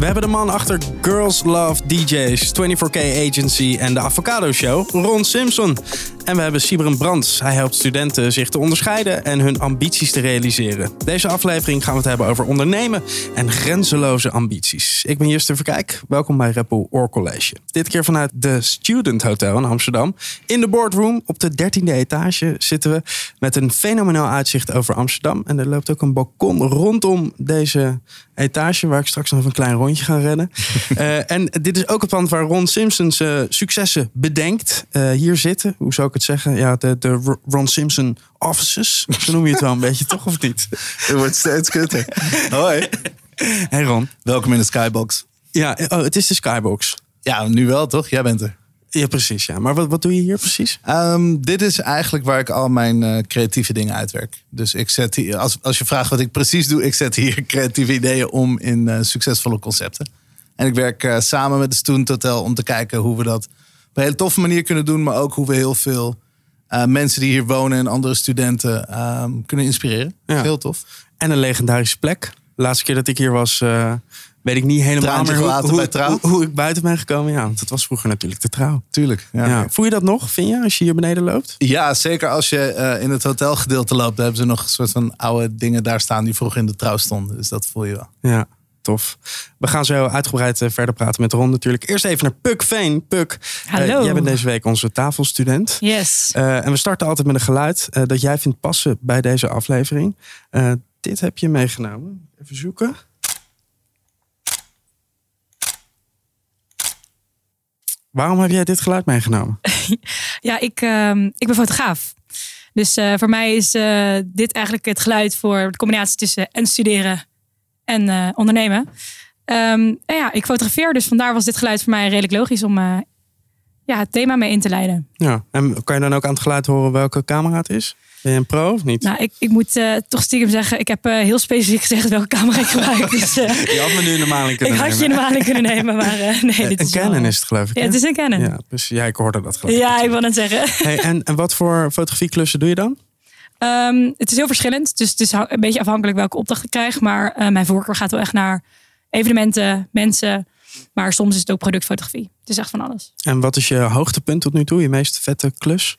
We hebben de man achter Girls Love DJ's, 24K Agency en de Avocado Show, Ron Simpson. En we hebben Sibren Brands. Hij helpt studenten zich te onderscheiden en hun ambities te realiseren. Deze aflevering gaan we het hebben over ondernemen en grenzeloze ambities. Ik ben Juster Verkijk. Welkom bij Rappel Oorcollege. Dit keer vanuit de Student Hotel in Amsterdam. In de boardroom op de 13e etage zitten we met een fenomenaal uitzicht over Amsterdam. En er loopt ook een balkon rondom deze etage waar ik straks nog een klein rondje ga rennen. En dit is ook het pand waar Ron Simpsons successen bedenkt. Hier zitten, hoe zou ik het zeggen? Ja, de Ron Simpson offices. Zo noem je het wel een beetje, toch of niet? Het wordt steeds kutter. Hoi. Hey Ron. Welkom in de Skybox. Ja, oh, het is de Skybox. Ja, nu wel toch? Jij bent er. Ja, precies. Ja. Maar wat doe je hier precies? Dit is eigenlijk waar ik al mijn creatieve dingen uitwerk. Dus ik zet hier, als je vraagt wat ik precies doe, ik zet hier creatieve ideeën om in succesvolle concepten. En ik werk samen met de Student Hotel om te kijken hoe we dat op een hele toffe manier kunnen doen. Maar ook hoe we heel veel mensen die hier wonen en andere studenten kunnen inspireren. Ja. Heel tof. En een legendarische plek. De laatste keer dat ik hier was... Weet ik niet helemaal meer hoe ik buiten ben gekomen. Ja, want dat was vroeger natuurlijk de trouw. Tuurlijk. Ja. Ja. Voel je dat nog, vind je, als je hier beneden loopt? Ja, zeker als je in het hotelgedeelte loopt. Daar hebben ze nog een soort van oude dingen daar staan die vroeger in de trouw stonden. Dus dat voel je wel. Ja, tof. We gaan zo uitgebreid verder praten met Ron natuurlijk. Eerst even naar Puck Veen. Puck, hallo. Jij bent deze week onze tafelstudent. Yes. En we starten altijd met een geluid dat jij vindt passen bij deze aflevering. Dit heb je meegenomen. Even zoeken. Waarom heb jij dit geluid meegenomen? Ja, ik ben fotograaf. Dus voor mij is dit eigenlijk het geluid voor de combinatie tussen en studeren en ondernemen. Ik fotografeer, dus vandaar was dit geluid voor mij redelijk logisch om het thema mee in te leiden. Ja, en kan je dan ook aan het geluid horen welke camera het is? Ben je een pro of niet? Nou, ik moet toch stiekem zeggen, ik heb heel specifiek gezegd welke camera ik gebruik. Dus, je had me nu in de maling kunnen nemen. Ik had je in de maling kunnen nemen, maar nee. Dit is een Canon wel... is het geloof ik. Ja, het is een Canon. Ja, dus ik hoorde dat geluid. Ja, natuurlijk. Ik wil het zeggen. Hey, en wat voor fotografieklussen doe je dan? Het is heel verschillend. Dus het is een beetje afhankelijk welke opdracht ik krijg. Maar mijn voorkeur gaat wel echt naar evenementen, mensen. Maar soms is het ook productfotografie. Het is echt van alles. En wat is je hoogtepunt tot nu toe? Je meest vette klus?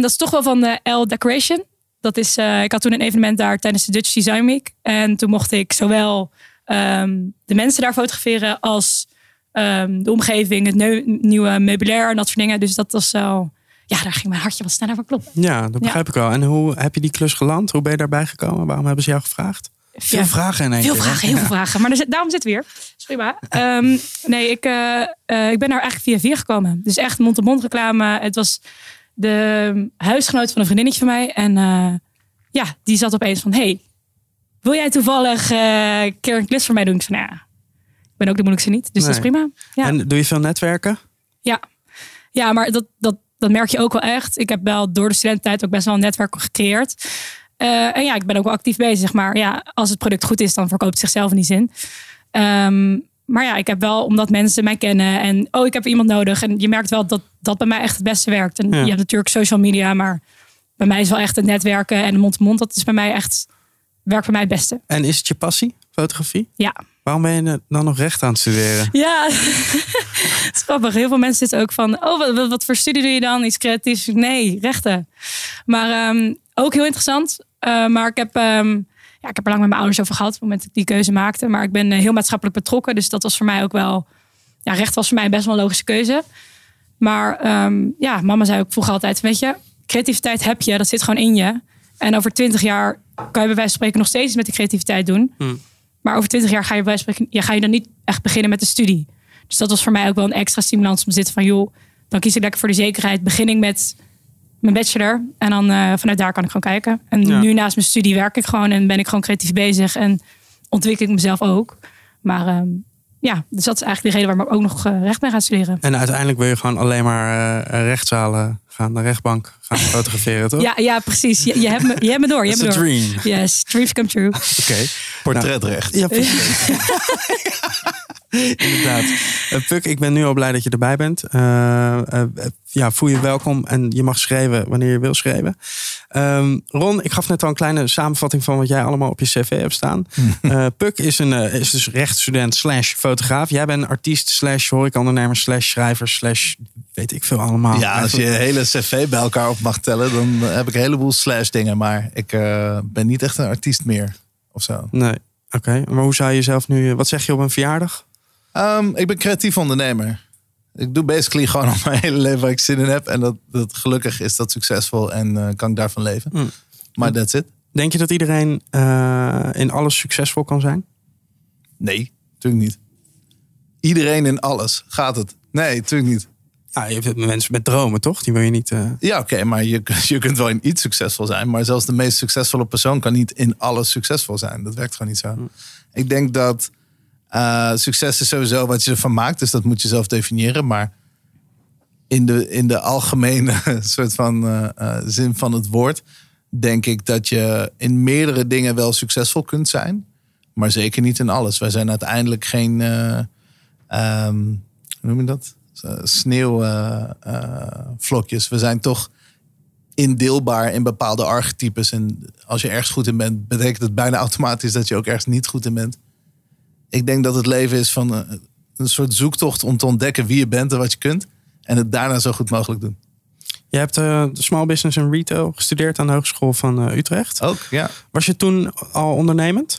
Dat is toch wel van de Elle Decoration. Dat is, ik had toen een evenement daar tijdens de Dutch Design Week. En toen mocht ik zowel de mensen daar fotograferen als de omgeving, het nieuwe meubilair en dat soort dingen. Dus dat was wel... Ja, daar ging mijn hartje wel sneller van kloppen. Ja, dat begrijp ik wel. En hoe heb je die klus geland? Hoe ben je daarbij gekomen? Waarom hebben ze jou gevraagd? Veel vragen in één keer. Heel veel vragen. Maar daarom zit weer. Sorry maar. Ik ben daar eigenlijk via gekomen. Dus echt mond-op-mond reclame. Het was... de huisgenoot van een vriendinnetje van mij. En die zat opeens van... Hey, wil jij toevallig een keer een klus voor mij doen? Ik zei, nou ja, ik ben ook de moeilijkste niet. Dus dat is prima. Ja. En doe je veel netwerken? Ja maar dat merk je ook wel echt. Ik heb wel door de studententijd ook best wel een netwerk gecreëerd. Ik ben ook wel actief bezig. Maar ja, als het product goed is, dan verkoopt het zichzelf in die zin. Maar ja, ik heb wel, omdat mensen mij kennen en ik heb iemand nodig. En je merkt wel dat dat bij mij echt het beste werkt. En je hebt natuurlijk social media, maar bij mij is wel echt het netwerken en de mond-to-mond. Dat is bij mij echt, werkt bij mij het beste. En is het je passie, fotografie? Ja. Waarom ben je dan nog recht aan het studeren? Ja, dat is grappig. Heel veel mensen zitten ook van, wat voor studie doe je dan? Iets creatiefs? Nee, rechten. Maar ook heel interessant. Maar ik heb... ik heb er lang met mijn ouders over gehad op het moment dat ik die keuze maakte. Maar ik ben heel maatschappelijk betrokken. Dus dat was voor mij ook wel... Ja, recht was voor mij best wel een logische keuze. Maar mama zei ook vroeger altijd... Weet je, creativiteit heb je, dat zit gewoon in je. En over 20 jaar kan je bij wijze van spreken nog steeds met de creativiteit doen. Maar over 20 jaar ga je bij wijze van spreken... Ja, ga je dan niet echt beginnen met de studie. Dus dat was voor mij ook wel een extra stimulans om te zitten van... joh, dan kies ik lekker voor de zekerheid. Begin ik met... mijn bachelor. En dan vanuit daar kan ik gewoon kijken. En nu naast mijn studie werk ik gewoon. En ben ik gewoon creatief bezig. En ontwikkel ik mezelf ook. Maar dus dat is eigenlijk de reden waarom ik ook nog recht ben gaan studeren. En uiteindelijk wil je gewoon alleen maar rechtszalen gaan. De rechtbank gaan fotograferen, toch? Ja, precies. Je hebt me door. Dat is een dream. Yes, dreams come true. Oké. Portretrecht. Nou, ja, precies. Inderdaad. Puck, ik ben nu al blij dat je erbij bent. Voel je welkom en je mag schrijven wanneer je wil schrijven. Ron, ik gaf net al een kleine samenvatting van wat jij allemaal op je cv hebt staan. Puck is dus rechtsstudent / fotograaf. Jij bent artiest / horecaondernemer / schrijver / weet ik veel allemaal. Ja, als je hele cv bij elkaar op mag tellen, dan heb ik een heleboel / dingen. Maar ik ben niet echt een artiest meer of zo. Nee. Oké, maar hoe zou je jezelf nu... Wat zeg je op een verjaardag? Ik ben creatief ondernemer. Ik doe basically gewoon al mijn hele leven waar ik zin in heb. En dat gelukkig is dat succesvol en kan ik daarvan leven. Maar that's it. Denk je dat iedereen in alles succesvol kan zijn? Nee, natuurlijk niet. Iedereen in alles, gaat het? Nee, natuurlijk niet. Ja, je hebt mensen met dromen, toch? Die wil je niet... Ja, oké, maar je kunt wel in iets succesvol zijn. Maar zelfs de meest succesvolle persoon kan niet in alles succesvol zijn. Dat werkt gewoon niet zo. Ik denk dat succes is sowieso wat je ervan maakt. Dus dat moet je zelf definiëren. Maar in de algemene soort van zin van het woord... denk ik dat je in meerdere dingen wel succesvol kunt zijn. Maar zeker niet in alles. Wij zijn uiteindelijk geen... hoe noem je dat? Sneeuwvlokjes. We zijn toch indeelbaar in bepaalde archetypes. En als je ergens goed in bent, betekent het bijna automatisch dat je ook ergens niet goed in bent. Ik denk dat het leven is van een soort zoektocht om te ontdekken wie je bent en wat je kunt. En het daarna zo goed mogelijk doen. Je hebt Small Business en Retail gestudeerd aan de Hogeschool van Utrecht. Ook, ja. Was je toen al ondernemend?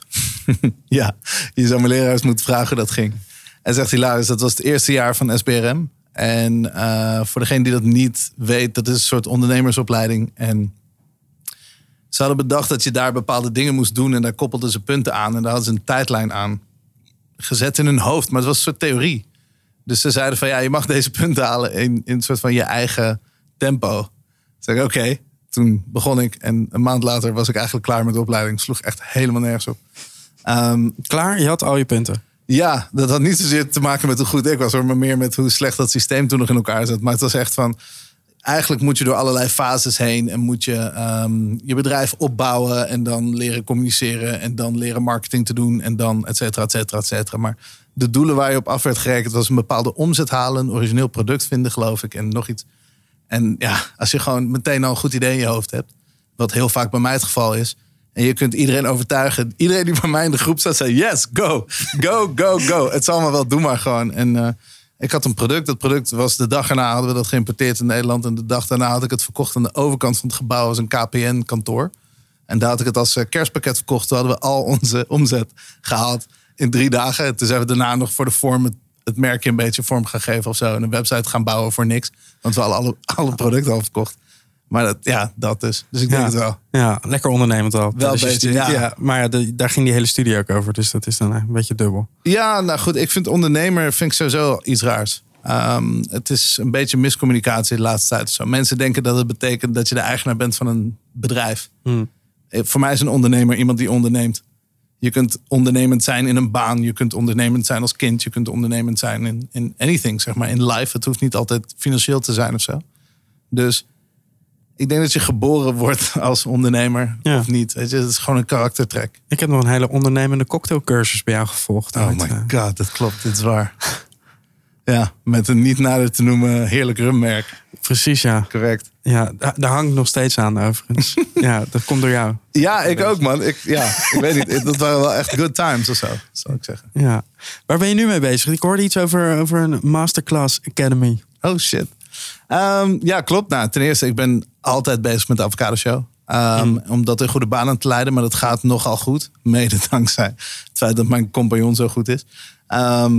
Ja, je zou mijn leraars moeten vragen hoe dat ging. En zegt hilarisch, dat was het eerste jaar van SBRM. En voor degene die dat niet weet, dat is een soort ondernemersopleiding. En ze hadden bedacht dat je daar bepaalde dingen moest doen. En daar koppelden ze punten aan. En daar hadden ze een tijdlijn aan gezet in hun hoofd. Maar het was een soort theorie. Dus ze zeiden van, ja, je mag deze punten halen in een soort van je eigen tempo. Toen zei ik, oké. Toen begon ik. En een maand later was ik eigenlijk klaar met de opleiding. Sloeg echt helemaal nergens op. Klaar? Je had al je punten? Ja, dat had niet zozeer te maken met hoe goed ik was, hoor, maar meer met hoe slecht dat systeem toen nog in elkaar zat. Maar het was echt van, eigenlijk moet je door allerlei fases heen en moet je je bedrijf opbouwen en dan leren communiceren en dan leren marketing te doen en dan et cetera, et cetera, et cetera. Maar de doelen waar je op af werd gerekend was een bepaalde omzet halen, een origineel product vinden, geloof ik, en nog iets. En ja, als je gewoon meteen al een goed idee in je hoofd hebt, wat heel vaak bij mij het geval is, en je kunt iedereen overtuigen. Iedereen die bij mij in de groep staat, zei yes, go, go, go, go. Het zal maar wel, doe maar gewoon. En ik had een product. Dat product was de dag erna hadden we dat geïmporteerd in Nederland. En de dag daarna had ik het verkocht aan de overkant van het gebouw als een KPN-kantoor. En daar had ik het als kerstpakket verkocht. Toen hadden we al onze omzet gehaald in 3 dagen. En toen zijn we daarna nog voor de vorm het merkje een beetje vorm gaan geven of zo. En een website gaan bouwen voor niks. Want we hadden alle producten al verkocht. Maar dat dus. Dus ik denk het wel. Ja, lekker ondernemend al. Wel een beetje, ja. Maar ja, daar ging die hele studie ook over. Dus dat is dan een beetje dubbel. Ja, nou goed. Ik vind ondernemer sowieso iets raars. Het is een beetje miscommunicatie de laatste tijd. Zo. Mensen denken dat het betekent dat je de eigenaar bent van een bedrijf. Voor mij is een ondernemer iemand die onderneemt. Je kunt ondernemend zijn in een baan. Je kunt ondernemend zijn als kind. Je kunt ondernemend zijn in anything, zeg maar. In life. Het hoeft niet altijd financieel te zijn of zo. Dus... ik denk dat je geboren wordt als ondernemer of niet. Het is gewoon een karaktertrek. Ik heb nog een hele ondernemende cocktailcursus bij jou gevolgd. Oh my god, dat klopt. Dit is waar. Ja, met een niet nader te noemen heerlijk rummerk. Precies, ja. Correct. Ja, daar hangt nog steeds aan overigens. Ja, dat komt door jou. Ja, ik ook man. Ik weet niet. Dat waren wel echt good times of zo, zal ik zeggen. Ja. Waar ben je nu mee bezig? Ik hoorde iets over een Masterclass Academy. Oh shit. Ja, klopt. Nou, ten eerste, ik ben altijd bezig met de Avocado Show. Om dat in goede banen te leiden. Maar dat gaat nogal goed. Mede dankzij het feit dat mijn compagnon zo goed is.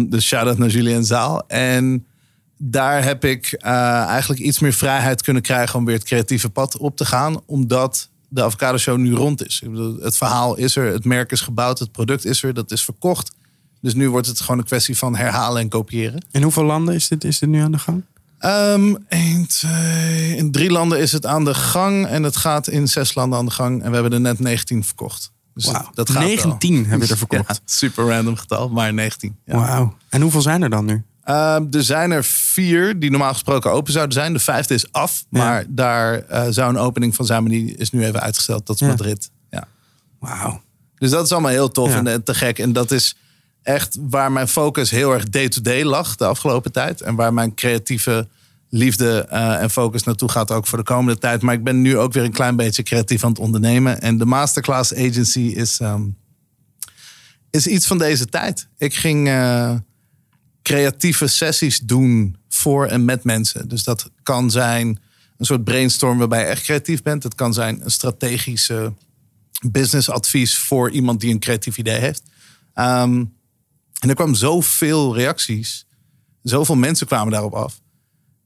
Dus shout-out naar Julien Zaal. En daar heb ik eigenlijk iets meer vrijheid kunnen krijgen om weer het creatieve pad op te gaan. Omdat de Avocado Show nu rond is. Ik bedoel, het verhaal is er. Het merk is gebouwd. Het product is er. Dat is verkocht. Dus nu wordt het gewoon een kwestie van herhalen en kopiëren. In hoeveel landen is dit nu aan de gang? In 3 landen is het aan de gang. En het gaat in 6 landen aan de gang. En we hebben er net 19 verkocht. Dus wow. Dat gaat 19 hebben we er verkocht. Ja, super random getal, maar 19. Ja. Wauw. En hoeveel zijn er dan nu? Er zijn er 4 die normaal gesproken open zouden zijn. De 5e is af. Ja. Maar daar zou een opening van zijn. Maar die is nu even uitgesteld. Dat is Madrid. Ja. Wauw. Dus dat is allemaal heel tof en te gek. En dat is... echt waar mijn focus heel erg day-to-day lag de afgelopen tijd. En waar mijn creatieve liefde en focus naartoe gaat ook voor de komende tijd. Maar ik ben nu ook weer een klein beetje creatief aan het ondernemen. En de Masterclass Agency is iets van deze tijd. Ik ging creatieve sessies doen voor en met mensen. Dus dat kan zijn een soort brainstorm waarbij je echt creatief bent. Het kan zijn een strategische businessadvies voor iemand die een creatief idee heeft. En er kwam zoveel reacties. Zoveel mensen kwamen daarop af.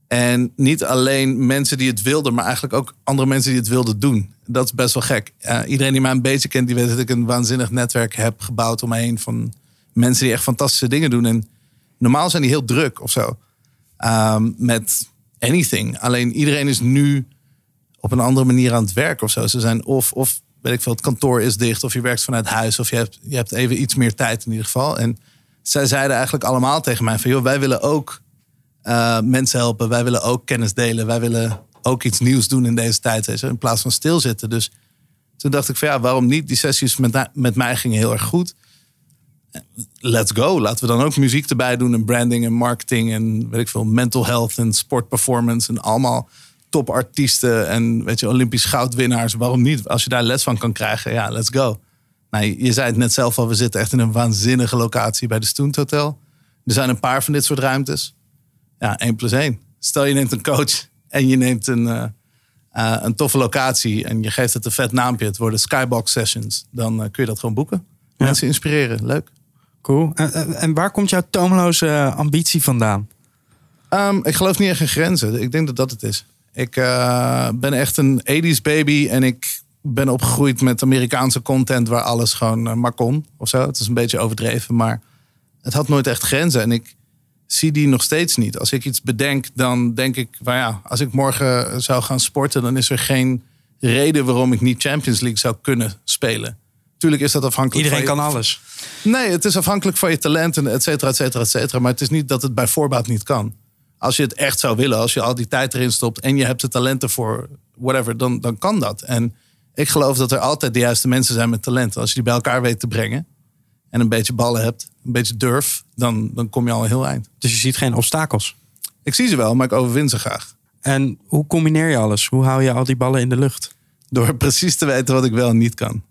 En niet alleen mensen die het wilden, maar eigenlijk ook andere mensen die het wilden doen. Dat is best wel gek. Iedereen die mij een beetje kent, die weet dat ik een waanzinnig netwerk heb gebouwd om me heen van mensen die echt fantastische dingen doen. En normaal zijn die heel druk of zo. Met anything. Alleen iedereen is nu op een andere manier aan het werk of zo. Ze zijn of weet ik veel, het kantoor is dicht, of je werkt vanuit huis, of je hebt even iets meer tijd in ieder geval. En zij zeiden eigenlijk allemaal tegen mij van, joh, wij willen ook mensen helpen. Wij willen ook kennis delen. Wij willen ook iets nieuws doen in deze tijd, weet je, in plaats van stilzitten. Dus toen dacht ik van, ja, waarom niet? Die sessies met mij gingen heel erg goed. Let's go. Laten we dan ook muziek erbij doen en branding en marketing en weet ik veel, mental health en sportperformance en allemaal topartiesten en weet je, Olympisch goudwinnaars. Waarom niet? Als je daar les van kan krijgen, ja, let's go. Nou, je zei het net zelf al, we zitten echt in een waanzinnige locatie bij de Student Hotel. Er zijn een paar van dit soort ruimtes. Ja, 1+1. Stel je neemt een coach en je neemt een toffe locatie en je geeft het een vet naampje. Het worden Skybox Sessions. Dan kun je dat gewoon boeken. Ja. Mensen inspireren. Leuk. Cool. En waar komt jouw toomloze ambitie vandaan? Ik geloof niet echt in grenzen. Ik denk dat dat het is. Ik ben echt een 80s baby en ik ben opgegroeid met Amerikaanse content waar alles gewoon maar kon of zo. Het is een beetje overdreven, maar het had nooit echt grenzen. En ik zie die nog steeds niet. Als ik iets bedenk, dan denk ik, well, ja, als ik morgen zou gaan sporten, dan is er geen reden waarom ik niet Champions League zou kunnen spelen. Tuurlijk is dat afhankelijk. Iedereen kan alles. Nee, het is afhankelijk van je talent en et cetera, et cetera, et cetera. Maar het is niet dat het bij voorbaat niet kan. Als je het echt zou willen, als je al die tijd erin stopt en je hebt de talenten voor whatever, dan kan dat. En ik geloof dat er altijd de juiste mensen zijn met talenten. Als je die bij elkaar weet te brengen en een beetje ballen hebt, een beetje durf, dan kom je al een heel eind. Dus je ziet geen obstakels? Ik zie ze wel, maar ik overwin ze graag. En hoe combineer je alles? Hoe hou je al die ballen in de lucht? Door precies te weten wat ik wel en niet kan.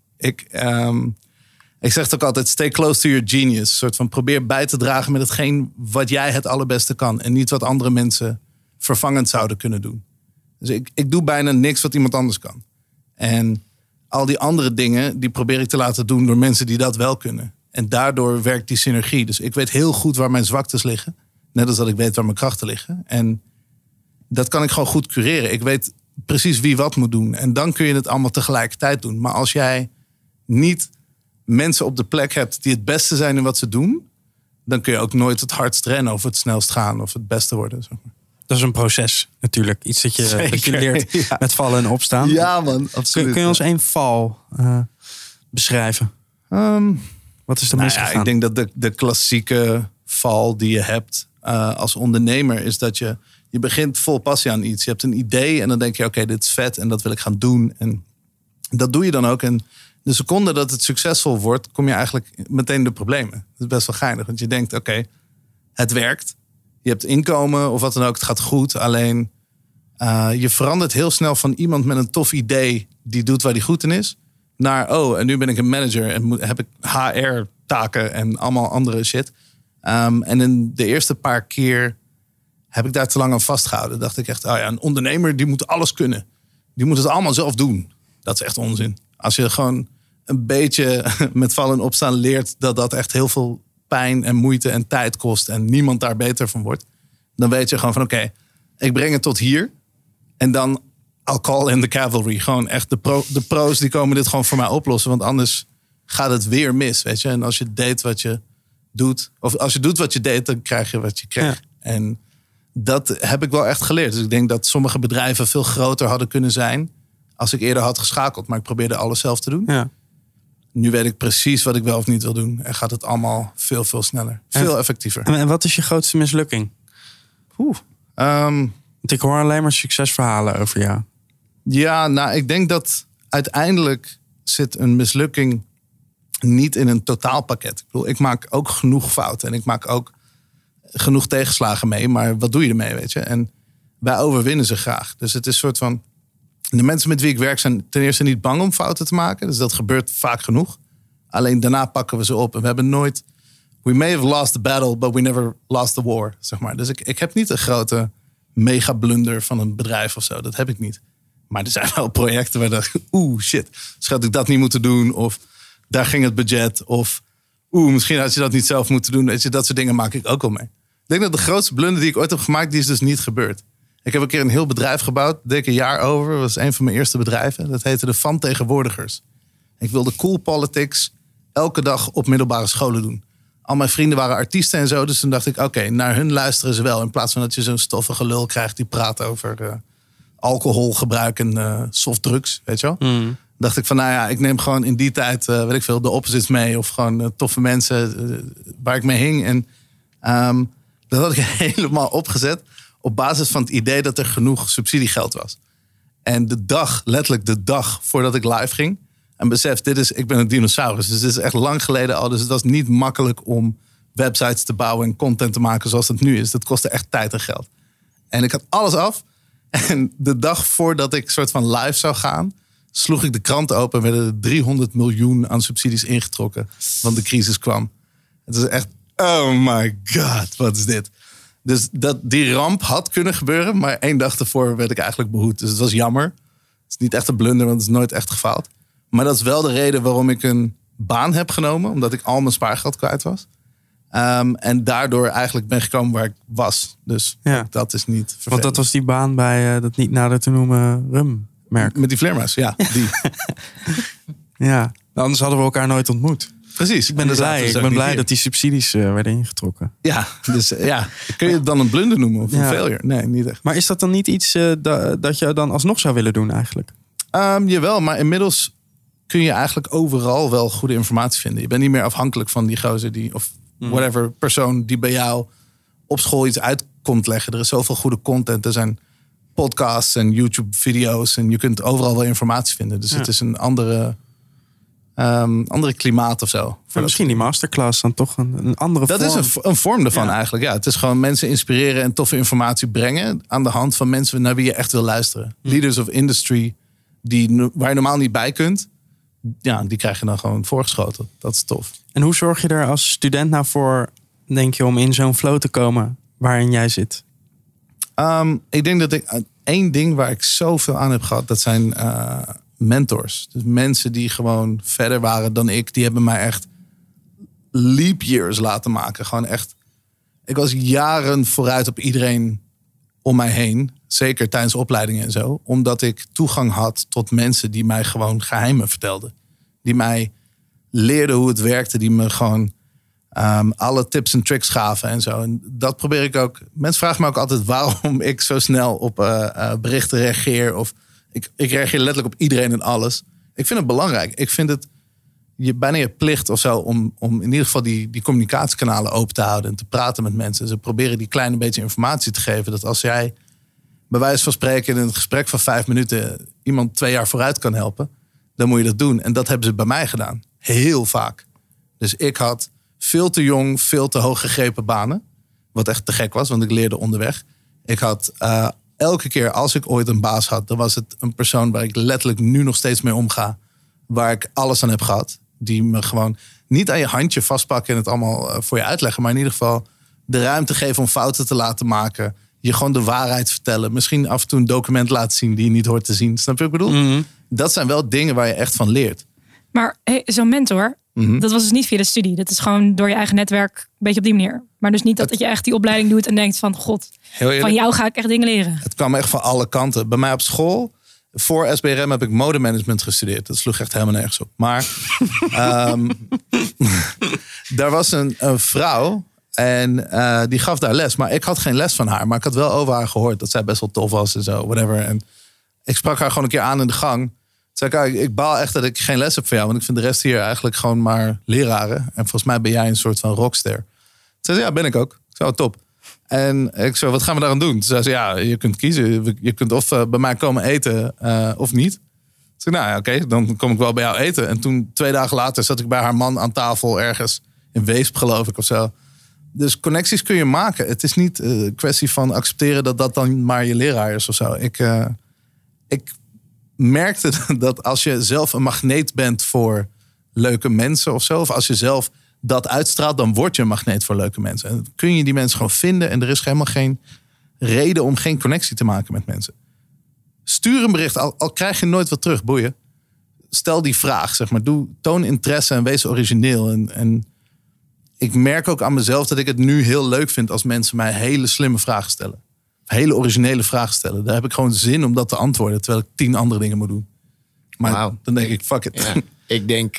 Ik zeg het ook altijd, stay close to your genius. Een soort van probeer bij te dragen met hetgeen wat jij het allerbeste kan. En niet wat andere mensen vervangend zouden kunnen doen. Dus ik doe bijna niks wat iemand anders kan. En al die andere dingen, die probeer ik te laten doen door mensen die dat wel kunnen. En daardoor werkt die synergie. Dus ik weet heel goed waar mijn zwaktes liggen. Net als dat ik weet waar mijn krachten liggen. En dat kan ik gewoon goed cureren. Ik weet precies wie wat moet doen. En dan kun je het allemaal tegelijkertijd doen. Maar als jij niet mensen op de plek hebt die het beste zijn in wat ze doen, dan kun je ook nooit het hardst rennen of het snelst gaan of het beste worden. Zeg maar. Dat is een proces natuurlijk. Iets dat je leert met vallen en opstaan. Ja man, absoluut. Kun je ons één val beschrijven? Wat is er misgegaan? Ja, ik denk dat de klassieke val die je hebt als ondernemer is dat je begint vol passie aan iets. Je hebt een idee en dan denk je oké, dit is vet en dat wil ik gaan doen. En dat doe je dan ook en de seconde dat het succesvol wordt, kom je eigenlijk meteen de problemen. Dat is best wel geinig, want je denkt, oké, het werkt. Je hebt inkomen of wat dan ook, het gaat goed. Alleen, je verandert heel snel van iemand met een tof idee die doet waar die goed in is, naar, en nu ben ik een manager en heb ik HR-taken en allemaal andere shit. En in de eerste paar keer heb ik daar te lang aan vastgehouden. Dacht ik echt, een ondernemer die moet alles kunnen. Die moet het allemaal zelf doen. Dat is echt onzin. Als je gewoon een beetje met vallen en opstaan leert dat echt heel veel pijn en moeite en tijd kost en niemand daar beter van wordt, dan weet je gewoon van oké, ik breng het tot hier en dan I'll call in the cavalry. Gewoon echt de pro's die komen dit gewoon voor mij oplossen, want anders gaat het weer mis, weet je. En als je deed wat je doet, of als je doet wat je deed, dan krijg je wat je krijgt. Ja. En dat heb ik wel echt geleerd. Dus ik denk dat sommige bedrijven veel groter hadden kunnen zijn als ik eerder had geschakeld, maar ik probeerde alles zelf te doen. Ja. Nu weet ik precies wat ik wel of niet wil doen. En gaat het allemaal veel, veel sneller. Veel effectiever. En wat is je grootste mislukking? Want ik hoor alleen maar succesverhalen over jou. Ja, nou, ik denk dat uiteindelijk zit een mislukking niet in een totaalpakket. Ik bedoel, ik maak ook genoeg fouten en ik maak ook genoeg tegenslagen mee. Maar wat doe je ermee, weet je? En wij overwinnen ze graag. Dus het is een soort van... De mensen met wie ik werk zijn ten eerste niet bang om fouten te maken. Dus dat gebeurt vaak genoeg. Alleen daarna pakken we ze op. En we hebben nooit... We may have lost the battle, but we never lost the war, zeg maar. Dus ik heb niet een grote mega blunder van een bedrijf of zo. Dat heb ik niet. Maar er zijn wel projecten waar ik dacht... Oeh, shit. Dus had ik dat niet moeten doen? Of daar ging het budget. Of oeh, misschien had je dat niet zelf moeten doen. Weet je, dat soort dingen maak ik ook al mee. Ik denk dat de grootste blunder die ik ooit heb gemaakt... die is dus niet gebeurd. Ik heb een keer een heel bedrijf gebouwd. Daar deed ik een jaar over. Dat was een van mijn eerste bedrijven. Dat heette de Van Tegenwoordigers. Ik wilde cool politics elke dag op middelbare scholen doen. Al mijn vrienden waren artiesten en zo. Dus toen dacht ik, oké, naar hun luisteren ze wel. In plaats van dat je zo'n stoffige lul krijgt... die praat over alcoholgebruik en softdrugs, weet je wel. Mm. Dacht ik van, nou ja, ik neem gewoon in die tijd... weet ik veel, de opposites mee. Of gewoon toffe mensen waar ik mee hing. En dat had ik helemaal opgezet... op basis van het idee dat er genoeg subsidiegeld was. En letterlijk de dag voordat ik live ging... en besef, ik ben een dinosaurus, dus dit is echt lang geleden al... dus het was niet makkelijk om websites te bouwen... en content te maken zoals dat nu is. Dat kostte echt tijd en geld. En ik had alles af. En de dag voordat ik soort van live zou gaan... sloeg ik de krant open en werden er 300 miljoen aan subsidies ingetrokken. Want de crisis kwam. Het is echt, oh my god, wat is dit? Dus die ramp had kunnen gebeuren, maar één dag ervoor werd ik eigenlijk behoed. Dus het was jammer. Het is niet echt een blunder, want het is nooit echt gefaald. Maar dat is wel de reden waarom ik een baan heb genomen. Omdat ik al mijn spaargeld kwijt was. En daardoor eigenlijk ben gekomen waar ik was. Dus ja. Dat is niet vervelend. Want dat was die baan bij, dat niet nader te noemen, rummerk. Met die vleermuis, ja. Die. Ja, anders hadden we elkaar nooit ontmoet. Precies. Ik ben blij dat die subsidies werden ingetrokken. Ja, dus ja. Kun je het dan een blunder noemen of een failure? Nee, niet echt. Maar is dat dan niet iets dat je dan alsnog zou willen doen eigenlijk? Jawel, maar inmiddels kun je eigenlijk overal wel goede informatie vinden. Je bent niet meer afhankelijk van die gozer of whatever persoon die bij jou op school iets uit komt leggen. Er is zoveel goede content. Er zijn podcasts en YouTube-video's en je kunt overal wel informatie vinden. Dus het is een andere klimaat of zo. Ja, misschien die masterclass dan toch een andere vorm. Dat is een vorm ervan eigenlijk. Ja, het is gewoon mensen inspireren en toffe informatie brengen... aan de hand van mensen naar wie je echt wil luisteren. Ja. Leaders of industry, waar je normaal niet bij kunt... ja, die krijg je dan gewoon voorgeschoten. Dat is tof. En hoe zorg je er als student nou voor, denk je... om in zo'n flow te komen waarin jij zit? Ik denk dat één ding waar ik zoveel aan heb gehad... dat zijn... mentors. Dus mensen die gewoon verder waren dan ik. Die hebben mij echt leap years laten maken. Gewoon echt. Ik was jaren vooruit op iedereen om mij heen. Zeker tijdens opleidingen en zo. Omdat ik toegang had tot mensen die mij gewoon geheimen vertelden. Die mij leerden hoe het werkte. Die me gewoon alle tips en tricks gaven en zo. En dat probeer ik ook. Mensen vragen me ook altijd waarom ik zo snel op berichten reageer. Of ik reageer letterlijk op iedereen en alles. Ik vind het belangrijk. Ik vind het bijna je plicht of zo... om in ieder geval die communicatiekanalen open te houden... en te praten met mensen. Ze proberen die kleine beetje informatie te geven... dat als jij bij wijze van spreken... in een gesprek van 5 minuten... iemand 2 jaar vooruit kan helpen... dan moet je dat doen. En dat hebben ze bij mij gedaan. Heel vaak. Dus ik had veel te jong, veel te hoog gegrepen banen. Wat echt te gek was, want ik leerde onderweg. Ik had... elke keer als ik ooit een baas had... dan was het een persoon waar ik letterlijk nu nog steeds mee omga. Waar ik alles aan heb gehad. Die me gewoon niet aan je handje vastpakken... en het allemaal voor je uitleggen. Maar in ieder geval de ruimte geven om fouten te laten maken. Je gewoon de waarheid vertellen. Misschien af en toe een document laten zien die je niet hoort te zien. Snap je wat ik bedoel? Mm-hmm. Dat zijn wel dingen waar je echt van leert. Maar zo'n mentor, dat was dus niet via de studie. Dat is gewoon door je eigen netwerk, een beetje op die manier. Maar dus niet dat je echt die opleiding doet en denkt van... god, van jou ga ik echt dingen leren. Het kwam echt van alle kanten. Bij mij op school, voor SBRM heb ik modemanagement gestudeerd. Dat sloeg echt helemaal nergens op. Maar daar was een vrouw en die gaf daar les. Maar ik had geen les van haar. Maar ik had wel over haar gehoord dat zij best wel tof was en zo. Whatever. En ik sprak haar gewoon een keer aan in de gang... Ik baal echt dat ik geen les heb voor jou. Want ik vind de rest hier eigenlijk gewoon maar leraren. En volgens mij ben jij een soort van rockster. Toen zei ze, ja, ben ik ook. Ik zei, top. En ik zei, wat gaan we daaraan doen? Toen zei ze, ja, je kunt kiezen. Je kunt of bij mij komen eten of niet. Toen nou ja, oké, dan kom ik wel bij jou eten. En toen 2 dagen later zat ik bij haar man aan tafel ergens in Weesp, geloof ik, of zo. Dus connecties kun je maken. Het is niet een kwestie van accepteren dat dat dan maar je leraar is of zo. Ik merkte dat als je zelf een magneet bent voor leuke mensen of zo, of als je zelf dat uitstraalt, dan word je een magneet voor leuke mensen. En kun je die mensen gewoon vinden en er is helemaal geen reden om geen connectie te maken met mensen. Stuur een bericht, al krijg je nooit wat terug, boeien. Stel die vraag, zeg maar. Toon interesse en wees origineel. En ik merk ook aan mezelf dat ik het nu heel leuk vind als mensen mij hele slimme vragen stellen. Hele originele vragen stellen. Daar heb ik gewoon zin om dat te antwoorden, terwijl ik 10 andere dingen moet doen. Maar dan denk ik, fuck it. Ja. Ik denk,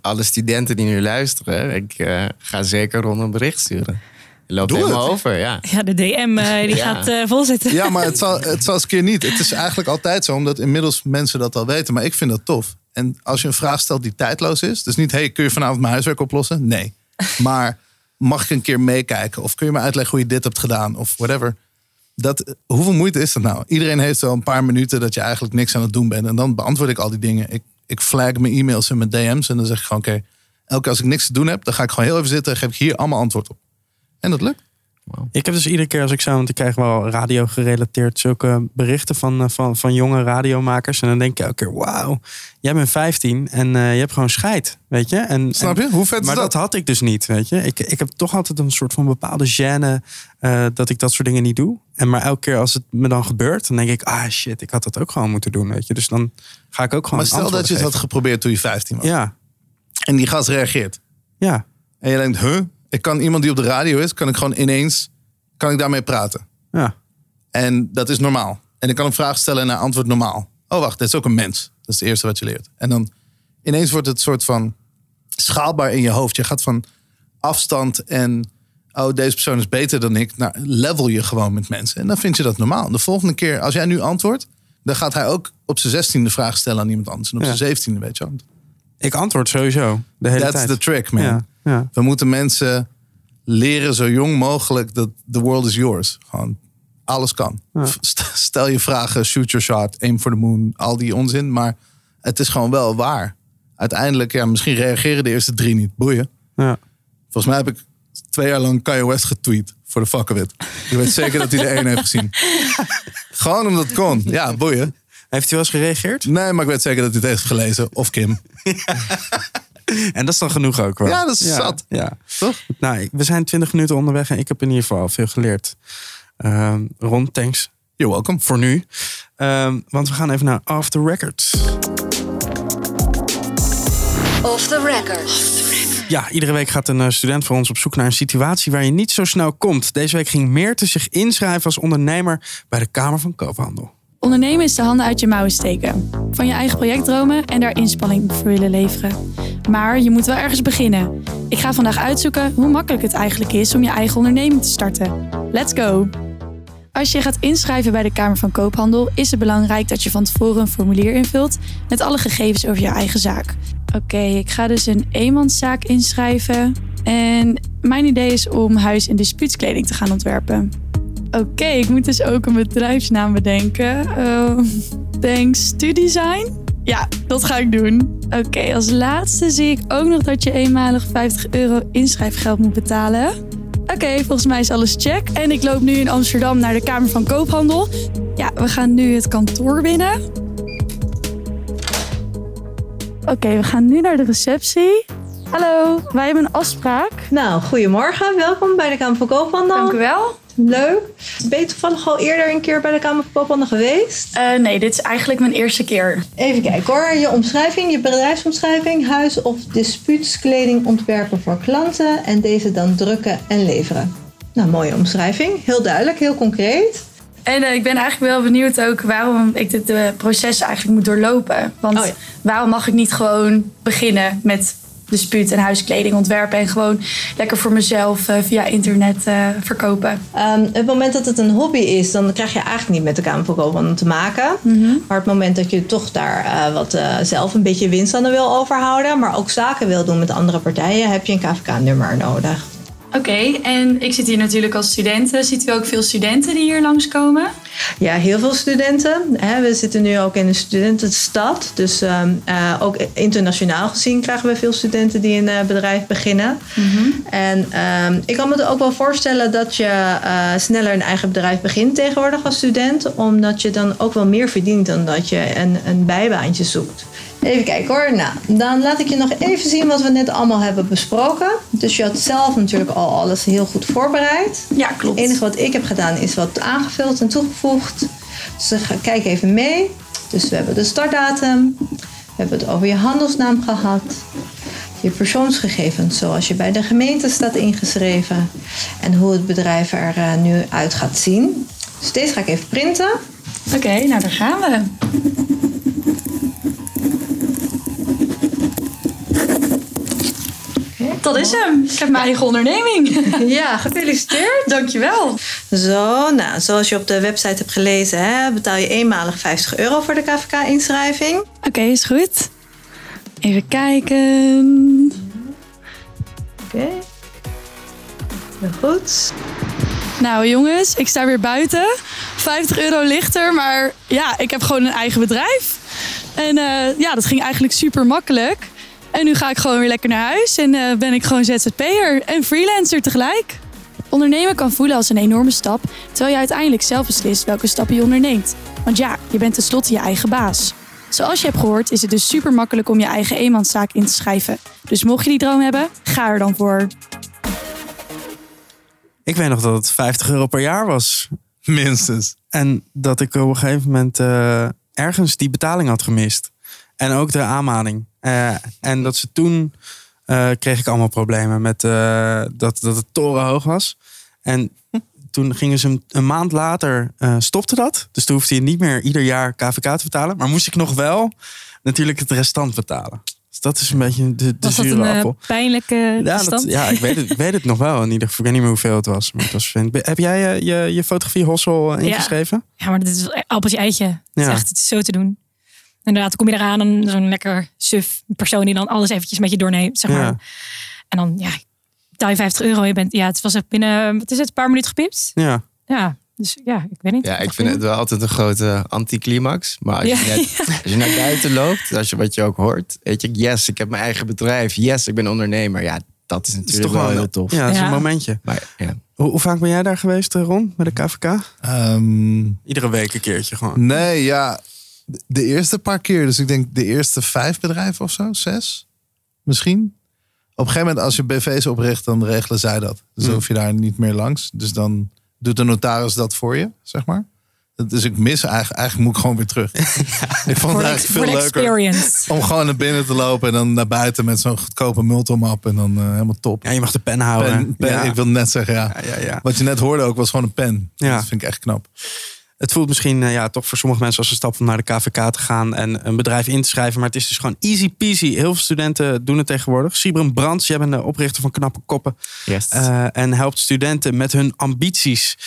alle studenten die nu luisteren, ik ga zeker Ron een bericht sturen. Loopt Doe helemaal het. Over, ja. Ja, de DM die gaat vol zitten. Ja, maar het zal eens keer niet. Het is eigenlijk altijd zo, omdat inmiddels mensen dat al weten. Maar ik vind dat tof. En als je een vraag stelt die tijdloos is. Dus niet, hey, kun je vanavond mijn huiswerk oplossen? Nee. Maar mag ik een keer meekijken? Of kun je me uitleggen hoe je dit hebt gedaan? Of whatever. Hoeveel moeite is dat nou? Iedereen heeft wel een paar minuten dat je eigenlijk niks aan het doen bent. En dan beantwoord ik al die dingen. Ik flag mijn e-mails en mijn DM's. En dan zeg ik gewoon, oké, elke keer als ik niks te doen heb, dan ga ik gewoon heel even zitten en geef ik hier allemaal antwoord op. En dat lukt. Wow. Ik heb dus iedere keer als examen, want ik krijg wel radio gerelateerd, zulke berichten van jonge radiomakers. En dan denk ik elke keer, wauw, jij bent 15 en je hebt gewoon scheid, weet je. Snap je? Hoe vet is dat? Maar dat had ik dus niet, weet je. Ik heb toch altijd een soort van bepaalde gêne dat ik dat soort dingen niet doe. Maar elke keer als het me dan gebeurt, dan denk ik, ah shit, ik had dat ook gewoon moeten doen, weet je. Dus dan ga ik ook gewoon. Maar stel dat je het had geprobeerd toen je 15 was. Ja. En die gast reageert. Ja. En je denkt, huh? Ik kan iemand die op de radio is, kan ik gewoon ineens, kan ik daarmee praten. Ja. En dat is normaal. En ik kan hem vragen stellen en hij antwoordt normaal. Oh wacht, dat is ook een mens. Dat is het eerste wat je leert. En dan ineens wordt het soort van schaalbaar in je hoofd. Je gaat van afstand en, oh deze persoon is beter dan ik, naar level je gewoon met mensen. En dan vind je dat normaal. De volgende keer, als jij nu antwoordt, dan gaat hij ook op zijn 16e vraag stellen aan iemand anders. En op zijn 17e, weet je wel. Ik antwoord sowieso de hele tijd. That's the trick, man. Ja. Ja. We moeten mensen leren zo jong mogelijk dat the world is yours. Gewoon alles kan. Ja. Stel je vragen, shoot your shot, aim for the moon, al die onzin. Maar het is gewoon wel waar. Uiteindelijk, ja, misschien reageren de eerste 3 niet. Boeien. Ja. Volgens mij heb ik 2 jaar lang Kanye West getweet. Voor de fuck of it. Je weet zeker dat hij de 1 heeft gezien. Gewoon omdat het kon. Ja, boeien. Heeft hij wel eens gereageerd? Nee, maar ik weet zeker dat hij het heeft gelezen. Of Kim. Ja. En dat is dan genoeg ook wel. Ja, dat is zat. Ja. Toch? Nou, we zijn 20 minuten onderweg en ik heb in ieder geval veel geleerd. Ron, thanks. You're welcome. Voor nu. Want we gaan even naar Off the Record. Off the Record. Ja, iedere week gaat een student voor ons op zoek naar een situatie waar je niet zo snel komt. Deze week ging Meerte zich inschrijven als ondernemer bij de Kamer van Koophandel. Ondernemen is de handen uit je mouwen steken. Van je eigen project dromen en daar inspanning voor willen leveren. Maar je moet wel ergens beginnen. Ik ga vandaag uitzoeken hoe makkelijk het eigenlijk is om je eigen onderneming te starten. Let's go! Als je gaat inschrijven bij de Kamer van Koophandel, is het belangrijk dat je van tevoren een formulier invult met alle gegevens over je eigen zaak. Oké, ik ga dus een eenmanszaak inschrijven. En mijn idee is om huis- en dispuutskleding te gaan ontwerpen. Oké, ik moet dus ook een bedrijfsnaam bedenken. Thanks to design? Ja, dat ga ik doen. Oké, als laatste zie ik ook nog dat je eenmalig €50 inschrijfgeld moet betalen. Oké, volgens mij is alles check. En ik loop nu in Amsterdam naar de Kamer van Koophandel. Ja, we gaan nu het kantoor binnen. Oké, we gaan nu naar de receptie. Hallo, wij hebben een afspraak. Nou, goedemorgen. Welkom bij de Kamer van Koophandel. Dank u wel. Leuk. Ben je toevallig al eerder een keer bij de Kamer van Koophandel geweest? Nee, dit is eigenlijk mijn eerste keer. Even kijken hoor. Je omschrijving, je bedrijfsomschrijving, huis- of dispuutskleding ontwerpen voor klanten en deze dan drukken en leveren. Nou, mooie omschrijving. Heel duidelijk, heel concreet. En ik ben eigenlijk wel benieuwd ook waarom ik dit proces eigenlijk moet doorlopen. Want waarom mag ik niet gewoon beginnen met dispuut en huiskleding ontwerpen en gewoon lekker voor mezelf via internet verkopen. Het moment dat het een hobby is, dan krijg je eigenlijk niet met de Kamer van Koophandel te maken. Mm-hmm. Maar het moment dat je toch daar zelf een beetje winst aan wil overhouden, maar ook zaken wil doen met andere partijen, heb je een KVK-nummer nodig. Oké, en ik zit hier natuurlijk als studenten. Ziet u ook veel studenten die hier langskomen? Ja, heel veel studenten. We zitten nu ook in een studentenstad. Dus ook internationaal gezien krijgen we veel studenten die een bedrijf beginnen. Mm-hmm. En ik kan me ook wel voorstellen dat je sneller een eigen bedrijf begint tegenwoordig als student. Omdat je dan ook wel meer verdient dan dat je een bijbaantje zoekt. Even kijken hoor. Nou, dan laat ik je nog even zien wat we net allemaal hebben besproken. Dus je had zelf natuurlijk al alles heel goed voorbereid. Ja, klopt. Het enige wat ik heb gedaan is wat aangevuld en toegevoegd. Dus kijk even mee. Dus we hebben de startdatum. We hebben het over je handelsnaam gehad. Je persoonsgegevens zoals je bij de gemeente staat ingeschreven. En hoe het bedrijf er nu uit gaat zien. Dus deze ga ik even printen. Oké, nou daar gaan we. Dat is hem. Ik heb mijn eigen onderneming. Ja, gefeliciteerd. Dankjewel. Zo, nou, zoals je op de website hebt gelezen, betaal je eenmalig €50 voor de KVK-inschrijving. Oké, is goed. Even kijken. Oké. Heel goed. Nou jongens, ik sta weer buiten. €50 lichter, maar ja, ik heb gewoon een eigen bedrijf. En dat ging eigenlijk super makkelijk. En nu ga ik gewoon weer lekker naar huis en ben ik gewoon ZZP'er en freelancer tegelijk. Ondernemen kan voelen als een enorme stap, terwijl je uiteindelijk zelf beslist welke stappen je onderneemt. Want ja, je bent tenslotte je eigen baas. Zoals je hebt gehoord is het dus super makkelijk om je eigen eenmanszaak in te schrijven. Dus mocht je die droom hebben, ga er dan voor. Ik weet nog dat het €50 per jaar was, minstens. En dat ik op een gegeven moment ergens die betaling had gemist. En ook de aanmaning. En dat ze toen kreeg ik allemaal problemen met dat het torenhoog was. En toen gingen ze een maand later stopte dat. Dus toen hoefde je niet meer ieder jaar KVK te betalen. Maar moest ik nog wel natuurlijk het restant betalen. Dus dat is een beetje de zure appel. Een pijnlijke restant? Ik weet het nog wel. In ieder geval, ik weet niet meer hoeveel het was. Maar het was heb jij je fotografie hossel ingeschreven? Ja, maar dit is appeltje eitje. Ja. Het is zo te doen. Inderdaad, kom je eraan en zo'n lekker suf persoon die dan alles eventjes met je doorneemt, zeg maar. Ja. En dan, betaal je €50. Het was echt binnen, een paar minuten gepipt. Ja. Ja, dus ik weet niet. Ja, ik vind het wel altijd een grote anticlimax. Maar als je naar buiten loopt, wat je ook hoort, weet je, yes, ik heb mijn eigen bedrijf. Yes, ik ben ondernemer. Ja, dat is natuurlijk toch wel heel tof. Ja, dat is een momentje. Maar, ja. Hoe vaak ben jij daar geweest, Ron, bij de KVK? Iedere week een keertje gewoon. Nee, ja. De eerste paar keer, dus ik denk de eerste 5 bedrijven of zo, 6 misschien. Op een gegeven moment als je BV's opricht, dan regelen zij dat. Dus dan hoef je daar niet meer langs. Dus dan doet de notaris dat voor je, zeg maar. Dus ik mis eigenlijk moet ik gewoon weer terug. Ja. Ik vond het eigenlijk veel leuker om gewoon naar binnen te lopen en dan naar buiten met zo'n goedkope multomap en dan helemaal top. Ja, je mag de pen houden. Pen, ja. Ik wil net zeggen, ja. Wat je net hoorde ook was gewoon een pen. Ja. Dat vind ik echt knap. Het voelt misschien toch voor sommige mensen als een stap om naar de KVK te gaan en een bedrijf in te schrijven. Maar het is dus gewoon easy peasy. Heel veel studenten doen het tegenwoordig. Sibren Brands, jij bent de oprichter van Knappe Koppen. Yes. En helpt studenten met hun ambities.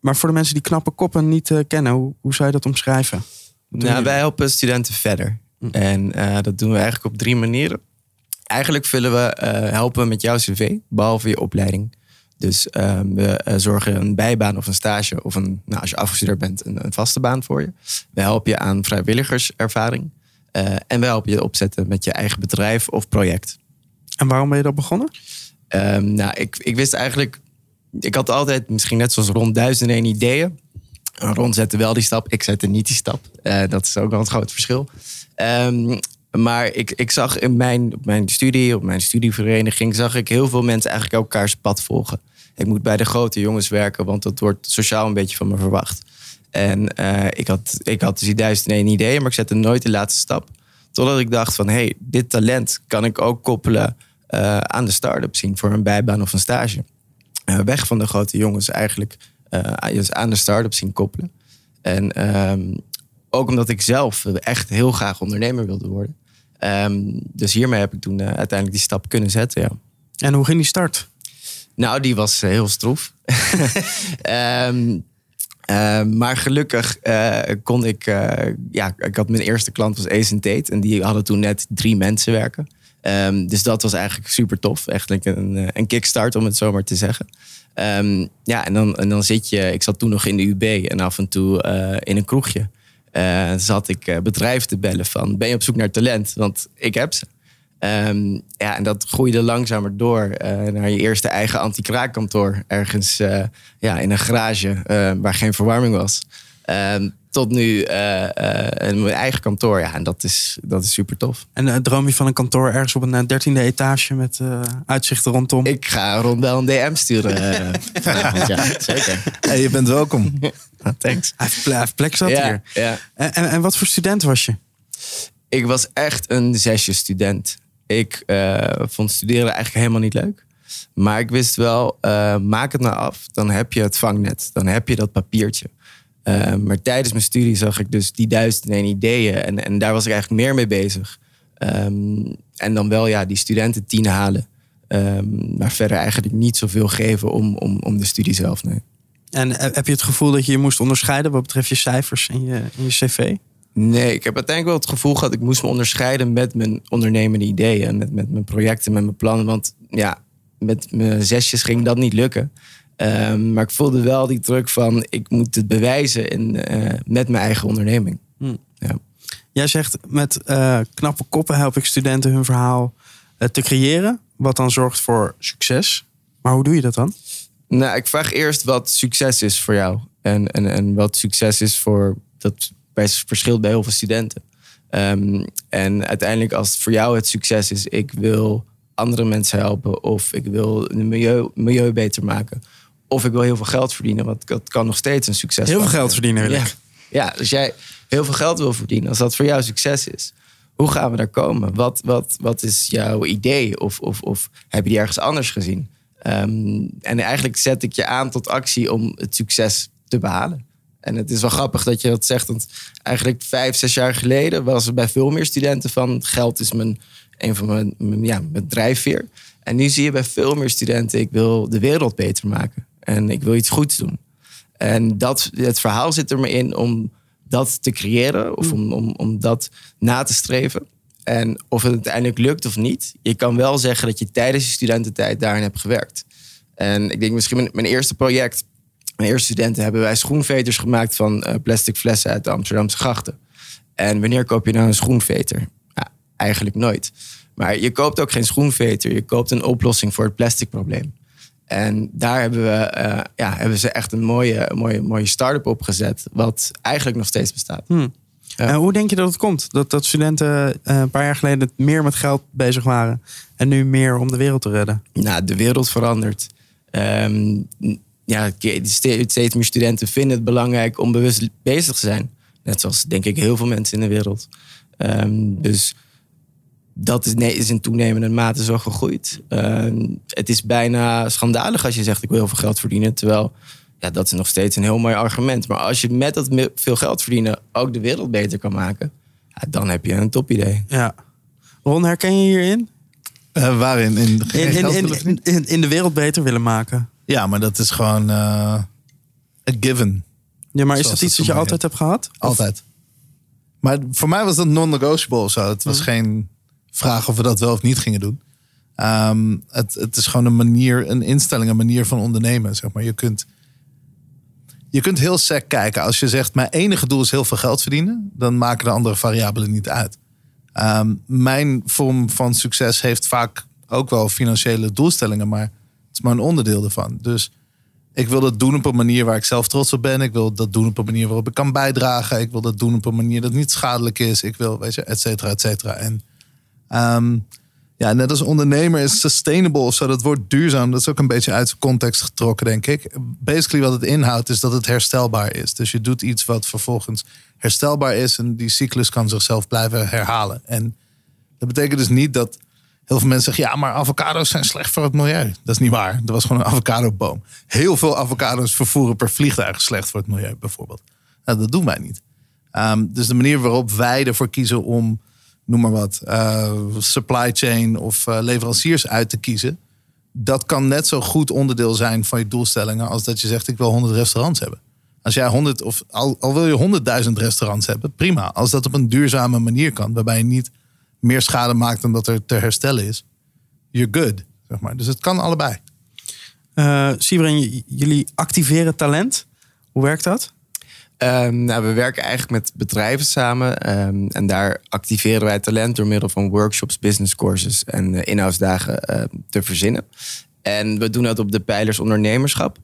Maar voor de mensen die Knappe Koppen niet kennen, hoe zou je dat omschrijven? Wij helpen studenten verder. En dat doen we eigenlijk op 3 manieren. Eigenlijk vullen we helpen met jouw cv, behalve je opleiding. Dus we zorgen een bijbaan of een stage of als je afgestudeerd bent, een vaste baan voor je. We helpen je aan vrijwilligerservaring. En we helpen je opzetten met je eigen bedrijf of project. En waarom ben je dat begonnen? Ik wist eigenlijk, ik had altijd misschien net zoals Ron 1001 ideeën. Ron zette wel die stap, ik zette niet die stap. Dat is ook wel een groot verschil. Maar ik zag op mijn studievereniging, zag ik heel veel mensen eigenlijk elkaars pad volgen. Ik moet bij de grote jongens werken, want dat wordt sociaal een beetje van me verwacht. En ik had dus die 1001 ideeën, maar ik zette nooit de laatste stap. Totdat ik dacht van, dit talent kan ik ook koppelen aan de start-up scene voor een bijbaan of een stage. Weg van de grote jongens eigenlijk dus aan de start-up scene koppelen. En ook omdat ik zelf echt heel graag ondernemer wilde worden. Dus hiermee heb ik toen uiteindelijk die stap kunnen zetten. Ja. En hoe ging die start? Nou, die was heel stroef. Maar gelukkig kon ik... ik had mijn eerste klant, was Ace & Tate. En die hadden toen net 3 mensen werken. Dus dat was eigenlijk super tof. Echt een kickstart, om het zo maar te zeggen. En dan zit je... Ik zat toen nog in de UB en af en toe in een kroegje. Zat ik bedrijven te bellen van... Ben je op zoek naar talent? Want ik heb ze. En dat groeide langzamer door naar je eerste eigen anti-kraakkantoor. Ergens in een garage waar geen verwarming was. Tot nu mijn eigen kantoor. Ja, en dat is super tof. En droom je van een kantoor ergens op een 13e etage met uitzichten rondom? Ik ga Rondel een DM sturen. Ja, zeker. Hey, je bent welkom. Thanks. Hij heeft plek zat hier. Ja. En wat voor student was je? Ik was echt een 6e student. Ik vond studeren eigenlijk helemaal niet leuk. Maar ik wist wel, maak het nou af. Dan heb je het vangnet. Dan heb je dat papiertje. Maar tijdens mijn studie zag ik dus die 1001 ideeën. En daar was ik eigenlijk meer mee bezig. En dan wel die studenten 10 halen. Maar verder eigenlijk niet zoveel geven om de studie zelf. Nee. En heb je het gevoel dat je moest onderscheiden wat betreft je cijfers en je cv? Nee, ik heb uiteindelijk wel het gevoel gehad... ik moest me onderscheiden met mijn ondernemende ideeën... met mijn projecten, met mijn plannen. Want met mijn 6'tjes ging dat niet lukken. Maar ik voelde wel die druk van... ik moet het bewijzen met mijn eigen onderneming. Hmm. Ja. Jij zegt, met Knappe Koppen help ik studenten hun verhaal te creëren... wat dan zorgt voor succes. Maar hoe doe je dat dan? Nou, ik vraag eerst wat succes is voor jou. En wat succes is voor... dat. Het verschilt bij heel veel studenten. En uiteindelijk als voor jou het succes is... ik wil andere mensen helpen... of ik wil het milieu beter maken... of ik wil heel veel geld verdienen... want dat kan nog steeds een succes zijn. Heel veel geld verdienen. Ja, als jij heel veel geld wil verdienen... als dat voor jou succes is... hoe gaan we daar komen? Wat is jouw idee? Of heb je die ergens anders gezien? En eigenlijk zet ik je aan tot actie... om het succes te behalen. En het is wel grappig dat je dat zegt. Want eigenlijk 5-6 jaar geleden was er bij veel meer studenten van... geld is mijn drijfveer. En nu zie je bij veel meer studenten... ik wil de wereld beter maken. En ik wil iets goeds doen. En het verhaal zit er me in om dat te creëren. Of om dat na te streven. En of het uiteindelijk lukt of niet. Je kan wel zeggen dat je tijdens je studententijd daarin hebt gewerkt. En ik denk misschien mijn eerste project... Mijn eerste studenten hebben wij schoenveters gemaakt van plastic flessen uit de Amsterdamse grachten. En wanneer koop je nou een schoenveter? Ja, eigenlijk nooit. Maar je koopt ook geen schoenveter. Je koopt een oplossing voor het plastic probleem. En daar hebben ze echt een mooie start-up opgezet. Wat eigenlijk nog steeds bestaat. En hoe denk je dat het komt? Dat studenten een paar jaar geleden meer met geld bezig waren. En nu meer om de wereld te redden. Nou, de wereld verandert. Steeds meer studenten vinden het belangrijk om bewust bezig te zijn. Net zoals, denk ik, heel veel mensen in de wereld. Dus dat is in toenemende mate zo gegroeid. Het is bijna schandalig als je zegt, ik wil heel veel geld verdienen. Terwijl, dat is nog steeds een heel mooi argument. Maar als je met dat veel geld verdienen ook de wereld beter kan maken... dan heb je een topidee. Ja. Ron, herken je hierin? Waarin? In de wereld beter willen maken. Ja, maar dat is gewoon a given. Ja, maar is dat iets dat je altijd hebt gehad? Altijd. Maar voor mij was dat non-negotiable of zo. Het was geen vraag of we dat wel of niet gingen doen. Het is gewoon een manier van ondernemen. Zeg maar. Je kunt heel sec kijken. Als je zegt, mijn enige doel is heel veel geld verdienen... dan maken de andere variabelen niet uit. Mijn vorm van succes heeft vaak ook wel financiële doelstellingen... maar is maar een onderdeel ervan. Dus ik wil dat doen op een manier waar ik zelf trots op ben. Ik wil dat doen op een manier waarop ik kan bijdragen. Ik wil dat doen op een manier dat niet schadelijk is. Ik wil, et cetera, et cetera. En net als ondernemer is sustainable of zo. Dat woord duurzaam, dat is ook een beetje uit zijn context getrokken, denk ik. Basically wat het inhoudt is dat het herstelbaar is. Dus je doet iets wat vervolgens herstelbaar is. En die cyclus kan zichzelf blijven herhalen. En dat betekent dus niet dat... Heel veel mensen zeggen, ja, maar avocado's zijn slecht voor het milieu. Dat is niet waar. Er was gewoon een avocadoboom. Heel veel avocado's vervoeren per vliegtuig slecht voor het milieu, bijvoorbeeld. Nou, dat doen wij niet. Dus de manier waarop wij ervoor kiezen om, noem maar wat, supply chain of leveranciers uit te kiezen. Dat kan net zo goed onderdeel zijn van je doelstellingen als dat je zegt, ik wil 100 restaurants hebben. Als jij 100 of al wil je 100.000 restaurants hebben, prima. Als dat op een duurzame manier kan, waarbij je niet meer schade maakt dan dat er te herstellen is, you're good, zeg maar. Dus het kan allebei. Sibren, jullie activeren talent. Hoe werkt dat? We werken eigenlijk met bedrijven samen. En daar activeren wij talent door middel van workshops, business courses en in-house dagen te verzinnen. En we doen dat op de pijlers ondernemerschap.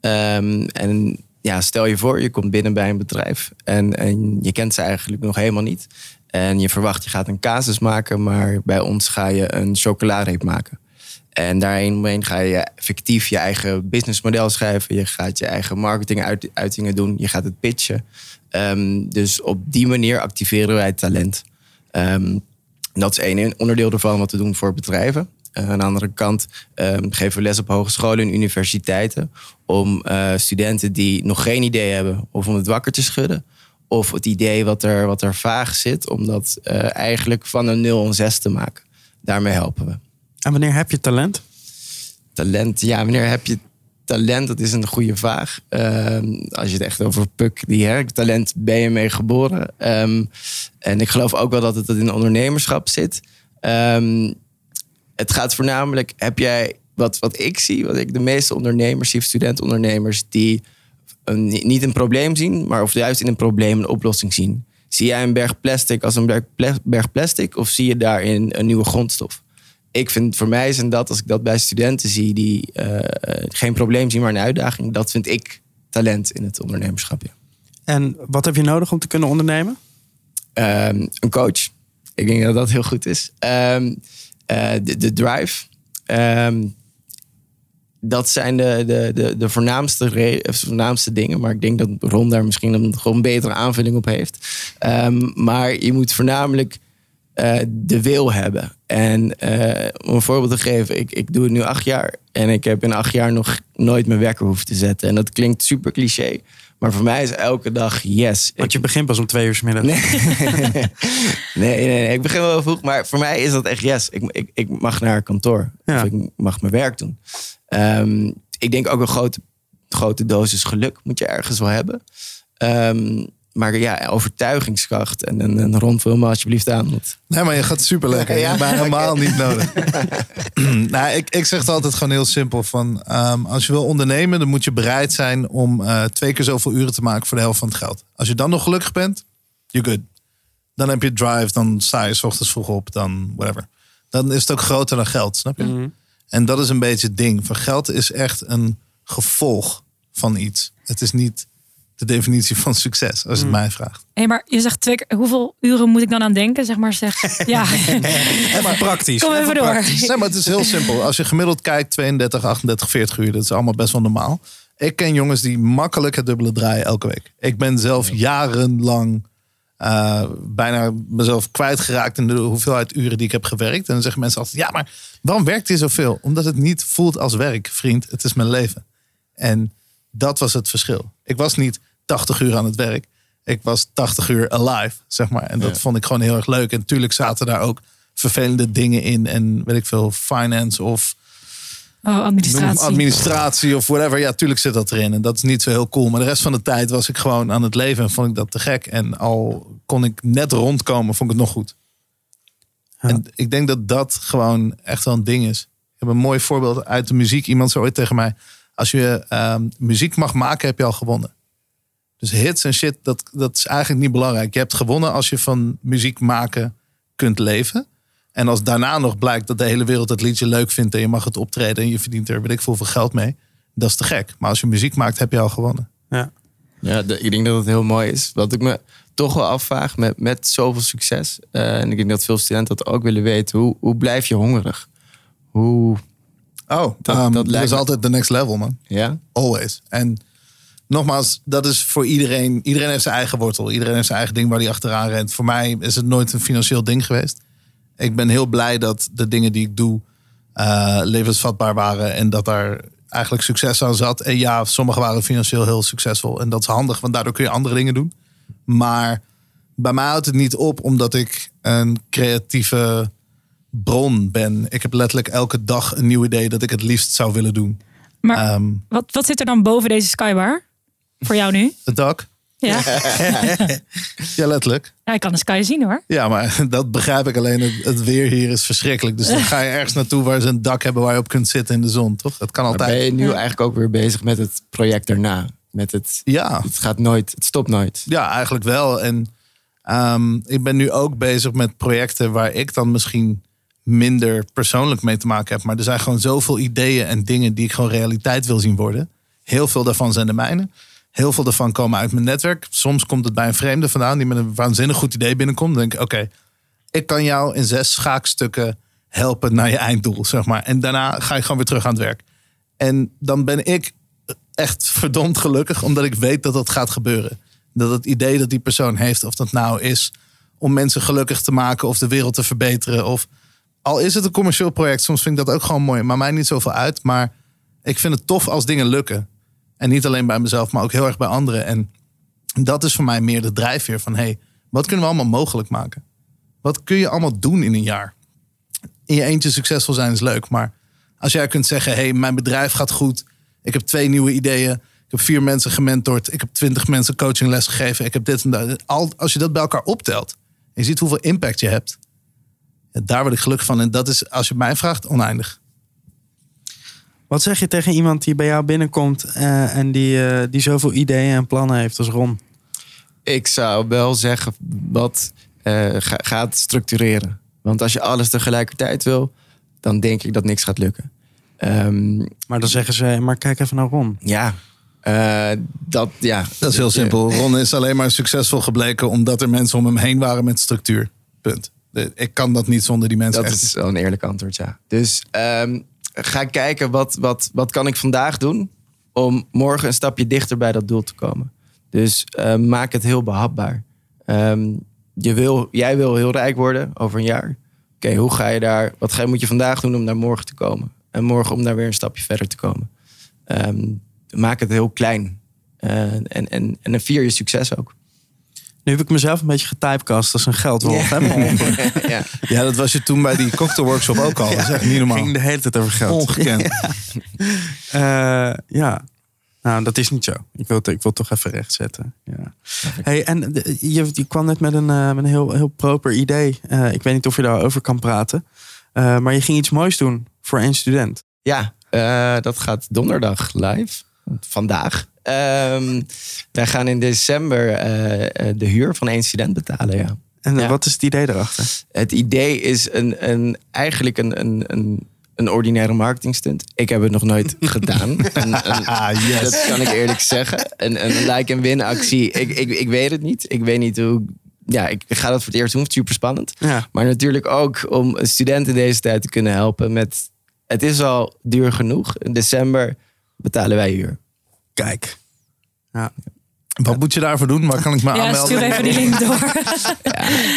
En ja, stel je voor, je komt binnen bij een bedrijf en je kent ze eigenlijk nog helemaal niet. En je verwacht, je gaat een casus maken, maar bij ons ga je een chocoladereep maken. En daarheen ga je fictief je eigen businessmodel schrijven. Je gaat je eigen marketinguitingen doen. Je gaat het pitchen. Dus op die manier activeren wij talent. Dat is één onderdeel ervan wat we doen voor bedrijven. Aan de andere kant geven we les op hogescholen en universiteiten. Om studenten die nog geen idee hebben of om het wakker te schudden. Of het idee wat er vaag zit. Om dat eigenlijk van een 0 een 6 te maken. Daarmee helpen we. En wanneer heb je talent? Wanneer heb je talent? Dat is een goede vraag. Als je het echt over Puck, talent ben je mee geboren. En ik geloof ook wel dat het in ondernemerschap zit. Het gaat voornamelijk, heb jij wat ik zie, wat ik de meeste ondernemers zie, studentondernemers, die niet een probleem zien, maar of juist in een probleem een oplossing zien. Zie jij een berg plastic als een berg plastic of zie je daarin een nieuwe grondstof? Ik vind, voor mij zijn dat, als ik dat bij studenten zie die geen probleem zien, maar een uitdaging. Dat vind ik talent in het ondernemerschap. Ja. En wat heb je nodig om te kunnen ondernemen? Een coach. Ik denk dat dat heel goed is. De drive. Dat zijn de voornaamste dingen. Maar ik denk dat Ron daar misschien een betere aanvulling op heeft. Maar je moet voornamelijk de wil hebben. En om een voorbeeld te geven, ik doe het nu 8 jaar... en ik heb in 8 jaar nog nooit mijn wekker hoeven te zetten. En dat klinkt super cliché, maar voor mij is elke dag yes. Want je begint pas om 2 uur 's middags. Nee, ik begin wel vroeg, maar voor mij is dat echt yes. Ik mag naar kantoor, ja. Of ik mag mijn werk doen. Ik denk ook een grote dosis geluk moet je ergens wel hebben. Maar ja, overtuigingskracht. En Ron, vul me alsjeblieft aan. Nee, maar je gaat super lekker. Je hebt helemaal niet nodig. Ik zeg het altijd gewoon heel simpel. Als je wil ondernemen, dan moet je bereid zijn om 2 keer zoveel uren te maken voor de helft van het geld. Als je dan nog gelukkig bent, you're good. Dan heb je drive, dan sta je 's ochtends vroeg op, dan whatever. Dan is het ook groter dan geld, snap je? Mm-hmm. En dat is een beetje het ding. Van geld is echt een gevolg van iets. Het is niet de definitie van succes, als je het mij vraagt. Hey, maar je zegt 2 keer, hoeveel uren moet ik dan aan denken? Zeg maar, ja. Even praktisch. Kom even door. Nee, maar het is heel simpel. Als je gemiddeld kijkt, 32, 38, 40 uur, dat is allemaal best wel normaal. Ik ken jongens die makkelijk het dubbele draaien elke week. Ik ben zelf jarenlang bijna mezelf kwijtgeraakt in de hoeveelheid uren die ik heb gewerkt. En dan zeggen mensen altijd, ja, maar waarom werkt je zoveel? Omdat het niet voelt als werk, vriend. Het is mijn leven. En dat was het verschil. Ik was niet 80 uur aan het werk. Ik was 80 uur alive, zeg maar. En dat vond ik gewoon heel erg leuk. En natuurlijk zaten daar ook vervelende dingen in. En weet ik veel, finance of administratie of whatever. Ja, tuurlijk zit dat erin. En dat is niet zo heel cool. Maar de rest van de tijd was ik gewoon aan het leven. En vond ik dat te gek. En al kon ik net rondkomen, vond ik het nog goed. Ja. En ik denk dat dat gewoon echt wel een ding is. Ik heb een mooi voorbeeld uit de muziek. Iemand zei ooit tegen mij, als je muziek mag maken, heb je al gewonnen. Dus hits en shit, dat is eigenlijk niet belangrijk. Je hebt gewonnen als je van muziek maken kunt leven. En als daarna nog blijkt dat de hele wereld het liedje leuk vindt en je mag het optreden en je verdient er weet ik veel geld mee, dat is te gek. Maar als je muziek maakt, heb je al gewonnen. Ja, ik denk dat het heel mooi is. Wat ik me toch wel afvraag met zoveel succes. En ik denk dat veel studenten dat ook willen weten. Hoe blijf je hongerig? Dat is altijd de next level, man. Ja? Yeah. Always. En nogmaals, dat is voor iedereen. Iedereen heeft zijn eigen wortel. Iedereen heeft zijn eigen ding waar hij achteraan rent. Voor mij is het nooit een financieel ding geweest. Ik ben heel blij dat de dingen die ik doe levensvatbaar waren. En dat daar eigenlijk succes aan zat. En ja, sommige waren financieel heel succesvol. En dat is handig, want daardoor kun je andere dingen doen. Maar bij mij houdt het niet op, omdat ik een creatieve bron ben. Ik heb letterlijk elke dag een nieuw idee dat ik het liefst zou willen doen. Maar wat zit er dan boven deze skybar? Voor jou nu? Het dak. Ja, ja, letterlijk. Ja, ik kan de sky zien hoor. Ja, maar dat begrijp ik. Alleen het weer hier is verschrikkelijk. Dus dan ga je ergens naartoe waar ze een dak hebben waar je op kunt zitten in de zon, toch? Dat kan altijd. Maar ben je nu eigenlijk ook weer bezig met het project daarna? Met het, ja. Het gaat nooit, het stopt nooit. Ja, eigenlijk wel. En ik ben nu ook bezig met projecten waar ik dan misschien minder persoonlijk mee te maken heb. Maar er zijn gewoon zoveel ideeën en dingen die ik gewoon realiteit wil zien worden. Heel veel daarvan zijn de mijne. Heel veel daarvan komen uit mijn netwerk. Soms komt het bij een vreemde vandaan die met een waanzinnig goed idee binnenkomt. Dan denk ik, oké, ik kan jou in 6 schaakstukken helpen naar je einddoel, zeg maar. En daarna ga ik gewoon weer terug aan het werk. En dan ben ik echt verdomd gelukkig, omdat ik weet dat dat gaat gebeuren. Dat het idee dat die persoon heeft, of dat nou is om mensen gelukkig te maken of de wereld te verbeteren. Of al is het een commercieel project, soms vind ik dat ook gewoon mooi. Maar mij niet zoveel uit, maar ik vind het tof als dingen lukken. En niet alleen bij mezelf, maar ook heel erg bij anderen. En dat is voor mij meer de drijfveer van, hey, wat kunnen we allemaal mogelijk maken? Wat kun je allemaal doen in een jaar? In je eentje succesvol zijn is leuk, maar als jij kunt zeggen, hey, mijn bedrijf gaat goed. Ik heb 2 nieuwe ideeën. Ik heb 4 mensen gementord. Ik heb 20 mensen coachingles gegeven. Ik heb dit en dat. Als je dat bij elkaar optelt en je ziet hoeveel impact je hebt. Daar word ik gelukkig van. En dat is, als je mij vraagt, oneindig. Wat zeg je tegen iemand die bij jou binnenkomt en die zoveel ideeën en plannen heeft als Ron? Ik zou wel zeggen, wat gaat structureren. Want als je alles tegelijkertijd wil, dan denk ik dat niks gaat lukken. Maar dan zeggen ze, maar kijk even naar Ron. Ja, dat is heel simpel. Ron is alleen maar succesvol gebleken omdat er mensen om hem heen waren met structuur. Punt. Ik kan dat niet zonder die mensen. Dat is wel een eerlijk antwoord, ja. Dus ga kijken, wat kan ik vandaag doen om morgen een stapje dichter bij dat doel te komen. Dus maak het heel behapbaar. Jij wil heel rijk worden over een jaar. Oké, hoe ga je daar? Wat moet je vandaag doen om naar morgen te komen? En morgen om daar weer een stapje verder te komen. Maak het heel klein. En dan vier je succes ook. Nu heb ik mezelf een beetje getypecast als een geldwolf. Yeah. Ja, dat was je toen bij die cocktailworkshop ook al. Dat is echt niet normaal. Het ging de hele tijd over geld. Ongekend. Ja. Nou, dat is niet zo. Ik wil het toch even rechtzetten. Ja. Hey, en je kwam net met een heel proper idee. Ik weet niet of je daarover kan praten. Maar je ging iets moois doen voor één student. Ja, dat gaat donderdag live. Vandaag. Wij gaan in december de huur van één student betalen. Ja. En wat is het idee daarachter? Het idee is eigenlijk een ordinaire marketingstunt. Ik heb het nog nooit gedaan. Yes. Dat kan ik eerlijk zeggen. Een like-and-win actie. Ik weet het niet. Ik weet niet hoe... Ja, ik ga dat voor het eerst doen. Super spannend. Ja. Maar natuurlijk ook om een student in deze tijd te kunnen helpen met... Het is al duur genoeg. In december betalen wij huur. Kijk. Ja. Wat moet je daarvoor doen? Waar kan ik me aanmelden? Stuur even die link door.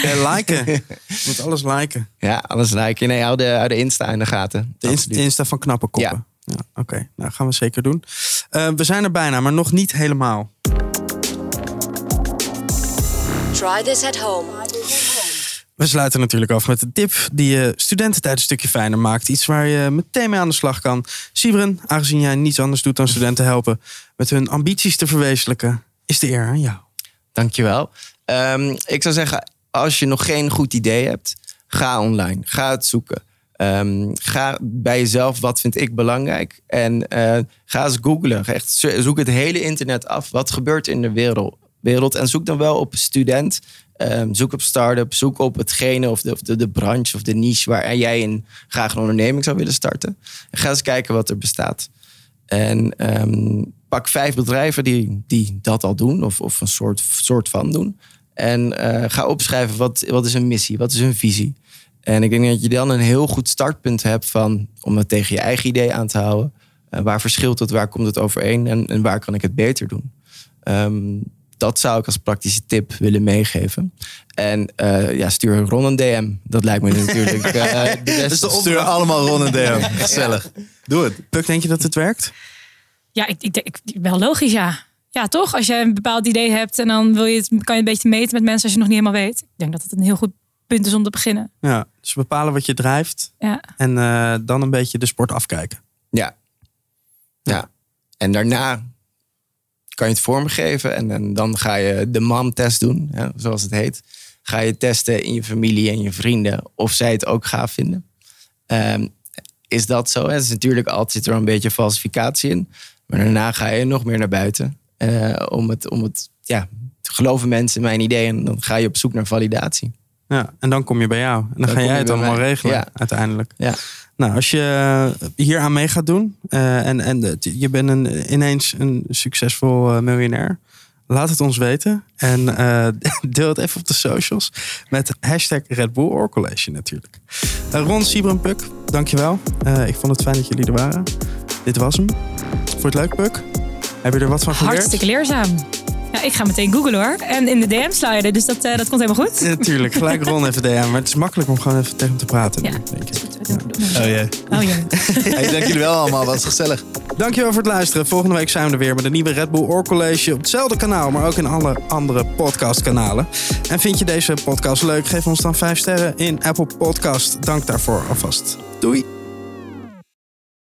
Ja. Liken. Je moet alles liken. Ja, alles liken. Nee, hou de Insta in de gaten. De Insta van Knappe Koppen. Ja. Ja, oké, nou gaan we zeker doen. We zijn er bijna, maar nog niet helemaal. Try this at home. We sluiten natuurlijk af met een tip die je studententijd een stukje fijner maakt. Iets waar je meteen mee aan de slag kan. Sibren, aangezien jij niets anders doet dan studenten helpen met hun ambities te verwezenlijken, is de eer aan jou. Dankjewel. Ik zou zeggen, als je nog geen goed idee hebt, ga online. Ga het zoeken. Ga bij jezelf, wat vind ik belangrijk? En ga eens googlen. Echt, zoek het hele internet af. Wat gebeurt in de wereld? En zoek dan wel op student. Zoek op start-up, zoek op hetgene of de branche of de niche waar jij in graag een onderneming zou willen starten. En ga eens kijken wat er bestaat. En pak 5 bedrijven die dat al doen of een soort van doen. En ga opschrijven wat is hun missie, wat is hun visie. En ik denk dat je dan een heel goed startpunt hebt om het tegen je eigen idee aan te houden. Waar verschilt het, waar komt het overeen en waar kan ik het beter doen? Dat zou ik als praktische tip willen meegeven. En stuur Ron een DM. Dat lijkt me natuurlijk de beste. Dus stuur allemaal Ron een DM. Gezellig. Ja. Doe het. Puck, denk je dat het werkt? Ja, ik wel logisch, ja. Ja, toch? Als je een bepaald idee hebt en dan kan je een beetje meten met mensen als je nog niet helemaal weet. Ik denk dat het een heel goed punt is om te beginnen. Ja, dus bepalen wat je drijft. Ja. En dan een beetje de sport afkijken. Ja. En daarna... kan je het vormgeven. En dan ga je de mom-test doen, hè, zoals het heet. Ga je testen in je familie en je vrienden of zij het ook gaaf vinden. Is dat zo? Het is natuurlijk altijd, zit er een beetje falsificatie in. Maar daarna ga je nog meer naar buiten. Om het geloven mensen mijn idee. En dan ga je op zoek naar validatie. Ja, en dan kom je bij jou. En dan ga jij het allemaal regelen, uiteindelijk. Ja. Nou, als je hier aan mee gaat doen en je bent ineens een succesvol miljonair, laat het ons weten. En deel het even op de socials met hashtag Red Bull Oorcollege natuurlijk. Ron, Sibren, Puck, dankjewel. Ik vond het fijn dat jullie er waren. Dit was hem. Vond je het leuk, Puck? Heb je er wat van geleerd? Hartstikke leerzaam. Ja, ik ga meteen googlen hoor. En in de DM sliden, dus dat komt helemaal goed. Natuurlijk, gelijk Ron even DM. Maar het is makkelijk om gewoon even tegen hem te praten. Ja, denk ik. Oh yeah. Hey, dank jullie wel allemaal, was gezellig. Dankjewel voor het luisteren. Volgende week zijn we er weer met een nieuwe Red Bull Oorcollege. Op hetzelfde kanaal, maar ook in alle andere podcastkanalen. En vind je deze podcast leuk? Geef ons dan 5 sterren in Apple Podcast. Dank daarvoor alvast. Doei!